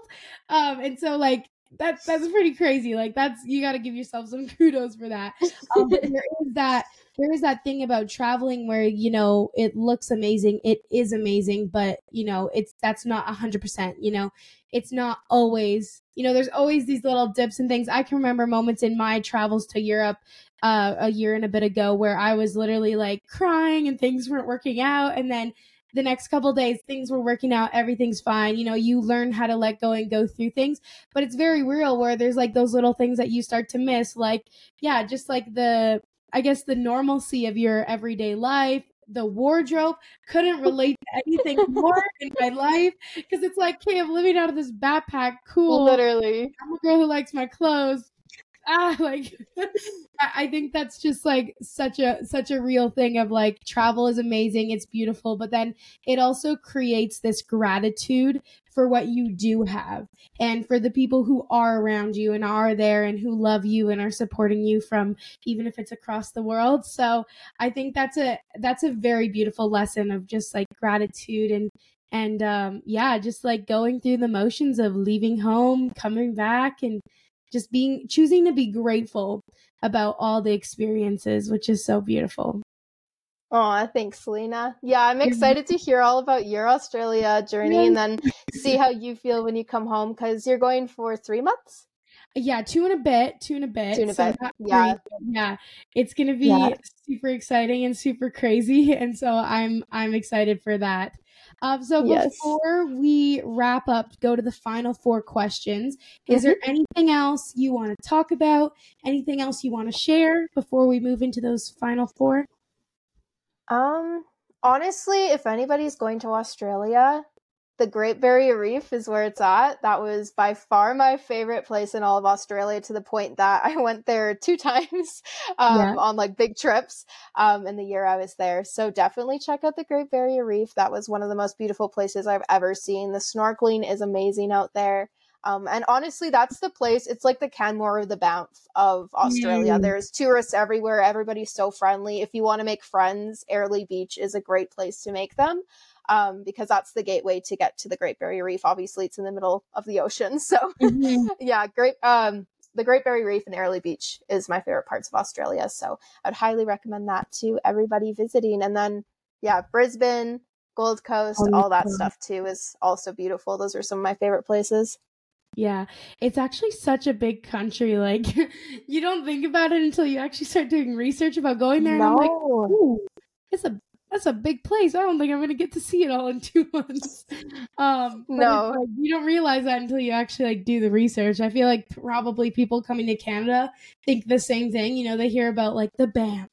Um, and so like, That, that's pretty crazy. Like, that's, you got to give yourself some kudos for that. Um, but there is that, there is that thing about traveling where, you know, it looks amazing. It is amazing, but you know, it's, that's not a hundred percent, you know, it's not always, you know, there's always these little dips and things. I can remember moments in my travels to Europe uh, a year and a bit ago where I was literally like crying and things weren't working out. And then the next couple of days, things were working out. Everything's fine. You know, you learn how to let go and go through things, but it's very real where there's like those little things that you start to miss. Like, yeah, just like the, I guess the normalcy of your everyday life, the wardrobe. Couldn't relate to anything more in my life. Cause it's like, okay, I'm living out of this backpack. Cool. Literally. I'm a girl who likes my clothes. Ah, like I think that's just like such a such a real thing of like travel is amazing, it's beautiful, but then it also creates this gratitude for what you do have and for the people who are around you and are there and who love you and are supporting you from, even if it's across the world. So I think that's a that's a very beautiful lesson of just like gratitude and and um yeah, just like going through the motions of leaving home, coming back, and just being, choosing to be grateful about all the experiences, which is so beautiful. Oh, thanks, Selena. Yeah, I'm excited to hear all about your Australia journey and then see how you feel when you come home, because you're going for three months? Yeah, two and a bit, two and a bit. Two and a so bit, yeah. Great. Yeah, it's going to be yeah. super exciting and super crazy, and so I'm I'm excited for that. Um, so yes. Before we wrap up, go to the final four questions. Is mm-hmm. there anything else you want to talk about? Anything else you want to share before we move into those final four? Um, honestly, if anybody's going to Australia, the Great Barrier Reef is where it's at. That was by far my favorite place in all of Australia, to the point that I went there two times um, yeah. on like big trips um, in the year I was there. So definitely check out the Great Barrier Reef. That was one of the most beautiful places I've ever seen. The snorkeling is amazing out there. Um, and honestly, that's the place. It's like the Canmore of the Banff of Australia. Mm. There's tourists everywhere. Everybody's so friendly. If you want to make friends, Airlie Beach is a great place to make them. Um, because that's the gateway to get to the Great Barrier Reef. Obviously, it's in the middle of the ocean. So, mm-hmm. yeah, great. Um, the Great Barrier Reef and Airlie Beach is my favorite parts of Australia. So I'd highly recommend that to everybody visiting. And then, yeah, Brisbane, Gold Coast, oh, all that God. Stuff too is also beautiful. Those are some of my favorite places. Yeah, it's actually such a big country. Like, you don't think about it until you actually start doing research about going there. No. And I'm like, ooh, it's a That's a big place. I don't think I'm going to get to see it all in two months. Um, no. Like, you don't realize that until you actually like do the research. I feel like probably people coming to Canada think the same thing. You know, they hear about like the Banff,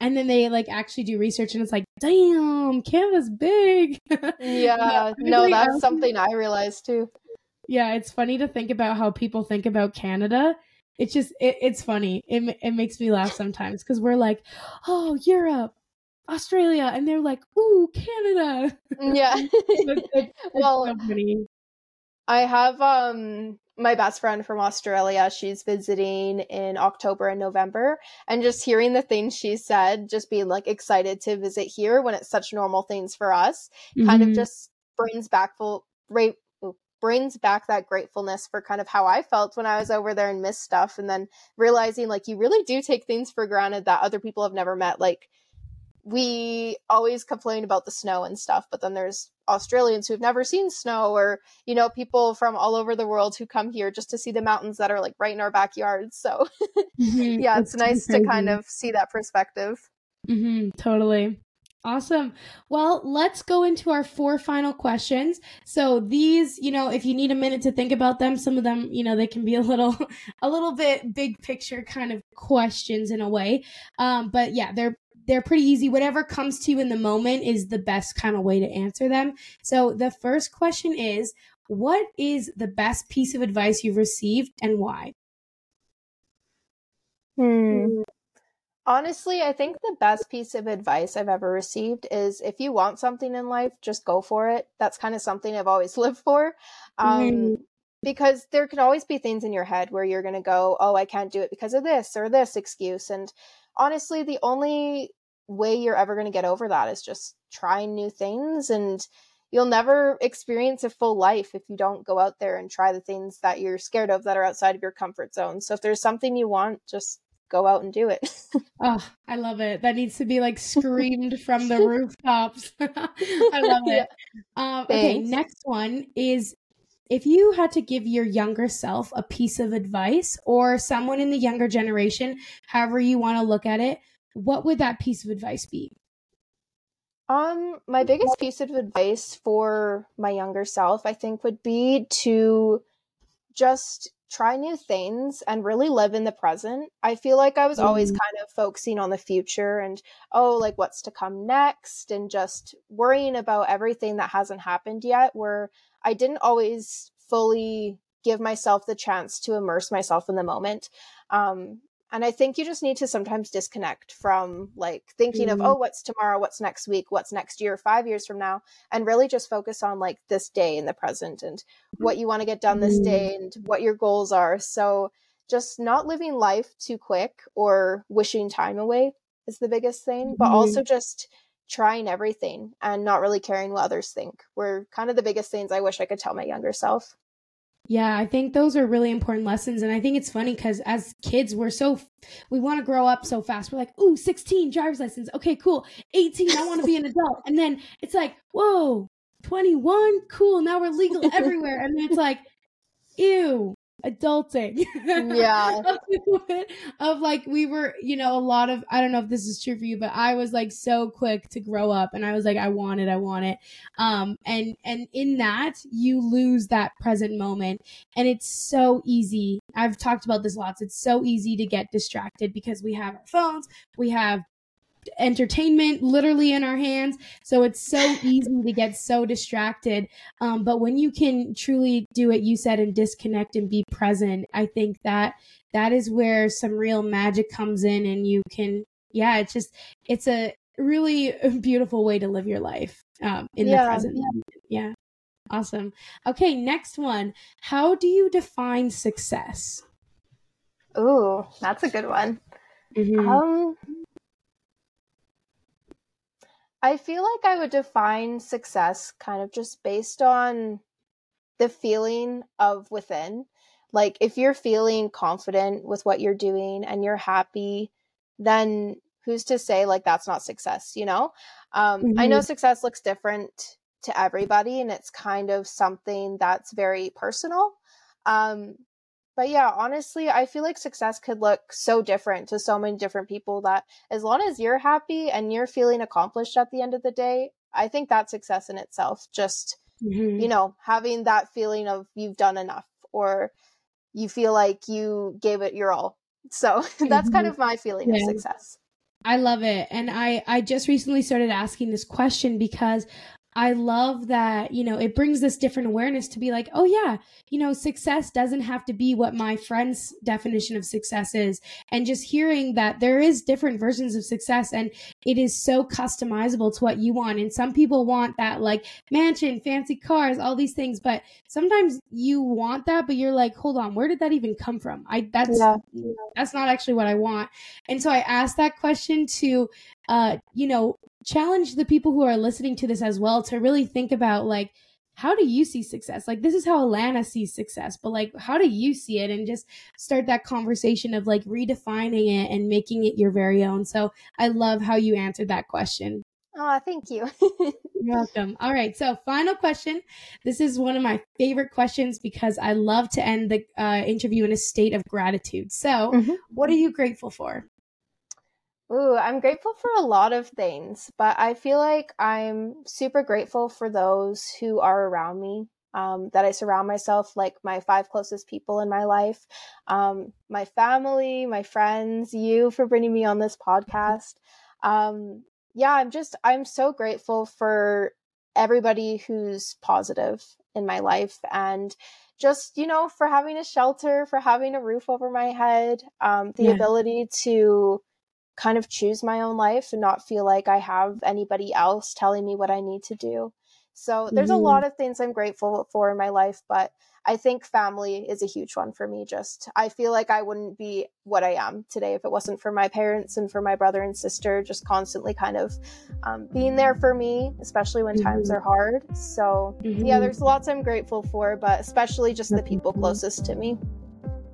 and then they like actually do research and it's like, damn, Canada's big. Yeah. No, that's something I realized too. Yeah. It's funny to think about how people think about Canada. It's just, it, it's funny. It It makes me laugh sometimes because we're like, oh, Europe, Australia, and they're like, ooh, Canada. Yeah. it's, it's, well, so funny. I have um my best friend from Australia. She's visiting in October and November, and just hearing the things she said, just being like excited to visit here when it's such normal things for us, mm-hmm. kind of just brings back full right brings back that gratefulness for kind of how I felt when I was over there and missed stuff, and then realizing like you really do take things for granted that other people have never met. Like, we always complain about the snow and stuff, but then there's Australians who've never seen snow, or, you know, people from all over the world who come here just to see the mountains that are like right in our backyards. So mm-hmm. yeah, it's nice to kind of see that perspective. Mm-hmm. Totally. Awesome. Well, let's go into our four final questions. So these, you know, if you need a minute to think about them, some of them, you know, they can be a little, a little bit big picture kind of questions in a way. Um, but yeah, they're, They're pretty easy. Whatever comes to you in the moment is the best kind of way to answer them. So the first question is, what is the best piece of advice you've received and why? Hmm. Honestly, I think the best piece of advice I've ever received is, if you want something in life, just go for it. That's kind of something I've always lived for. Um, mm. Because there can always be things in your head where you're going to go, oh, I can't do it because of this or this excuse. And honestly, the only way you're ever going to get over that is just trying new things. And you'll never experience a full life if you don't go out there and try the things that you're scared of that are outside of your comfort zone. So if there's something you want, just go out and do it. Oh, I love it. That needs to be like screamed from the rooftops. I love it. Yeah. Um, okay, next one is, if you had to give your younger self a piece of advice, or someone in the younger generation, however you want to look at it, what would that piece of advice be? Um, my biggest piece of advice for my younger self, I think, would be to just try new things and really live in the present. I feel like I was always kind of focusing on the future and, oh, like what's to come next, and just worrying about everything that hasn't happened yet, where I didn't always fully give myself the chance to immerse myself in the moment. Um, and I think you just need to sometimes disconnect from like thinking mm-hmm. of, oh, what's tomorrow? What's next week? What's next year? Five years from now? And really just focus on like this day in the present and what you want to get done this day and what your goals are. So just not living life too quick or wishing time away is the biggest thing, but mm-hmm. also just trying everything and not really caring what others think were kind of the biggest things I wish I could tell my younger self. Yeah, I think those are really important lessons. And I think it's funny because as kids, we're so, we want to grow up so fast. We're like, ooh, sixteen, driver's license. Okay, cool. eighteen, I want to be an adult. And then it's like, whoa, twenty-one, cool. Now we're legal everywhere. And then it's like, ew. Adulting. Yeah. Of like, we were, you know, a lot of, I don't know if this is true for you, but I was like so quick to grow up, and I was like, I want it, I want it. Um, and, and in that you lose that present moment, and it's so easy. I've talked about this lots. It's so easy to get distracted because we have our phones, we have entertainment literally in our hands, so it's so easy to get so distracted, um but when you can truly do what you said and disconnect and be present, I think that that is where some real magic comes in, and you can yeah it's just it's a really beautiful way to live your life um in yeah. the present. Yeah. Awesome. Okay, next one. How do you define success? Ooh, that's a good one. Mm-hmm. um I feel like I would define success kind of just based on the feeling of within. Like if you're feeling confident with what you're doing and you're happy, then who's to say like that's not success, you know? Um, mm-hmm. I know success looks different to everybody, and it's kind of something that's very personal. Um, but yeah, honestly, I feel like success could look so different to so many different people that as long as you're happy and you're feeling accomplished at the end of the day, I think that's success in itself. Just, mm-hmm. you know, having that feeling of you've done enough, or you feel like you gave it your all. So mm-hmm. that's kind of my feeling yeah. of success. I love it. And I, I just recently started asking this question because I love that, you know, it brings this different awareness to be like, oh yeah, you know, success doesn't have to be what my friend's definition of success is. And just hearing that there is different versions of success, and it is so customizable to what you want. And some people want that like mansion, fancy cars, all these things, but sometimes you want that, but you're like, hold on, where did that even come from? I, that's, yeah. you know, that's not actually what I want. And so I asked that question to, uh, you know, challenge the people who are listening to this as well to really think about like, how do you see success? Like, this is how Alana sees success, but like, how do you see it? And just start that conversation of like redefining it and making it your very own. So I love how you answered that question. Oh, thank you. You're welcome. All right. So final question. This is one of my favorite questions because I love to end the uh, interview in a state of gratitude. So mm-hmm. what are you grateful for? Ooh, I'm grateful for a lot of things, but I feel like I'm super grateful for those who are around me, um, that I surround myself, like my five closest people in my life, um, my family, my friends, you for bringing me on this podcast. Um, yeah, I'm just, I'm so grateful for everybody who's positive in my life, and just, you know, for having a shelter, for having a roof over my head, um, the yeah. ability to kind of choose my own life and not feel like I have anybody else telling me what I need to do. So there's mm-hmm. a lot of things I'm grateful for in my life, but I think family is a huge one for me. Just, I feel like I wouldn't be what I am today if it wasn't for my parents and for my brother and sister, just constantly kind of um, being there for me, especially when mm-hmm. times are hard. So mm-hmm. yeah, there's lots I'm grateful for, but especially just the people closest to me.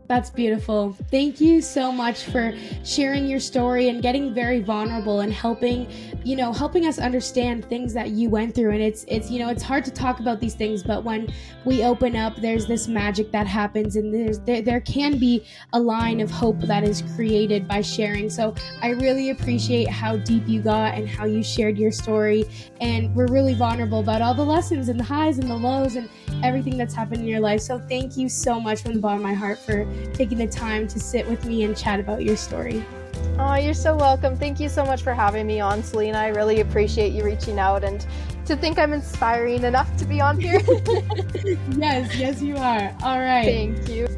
That's beautiful. Thank you so much for sharing your story and getting very vulnerable and helping, you know, helping us understand things that you went through. And it's, it's, you know, it's hard to talk about these things, but when we open up, there's this magic that happens, and there's, there, there can be a line of hope that is created by sharing. So I really appreciate how deep you got and how you shared your story. And we're really vulnerable about all the lessons and the highs and the lows and everything that's happened in your life. So thank you so much from the bottom of my heart for taking the time to sit with me and chat about your story. Oh, you're so welcome. Thank you so much for having me on, Selina. I really appreciate you reaching out, and to think I'm inspiring enough to be on here. Yes, yes you are. All right. Thank you.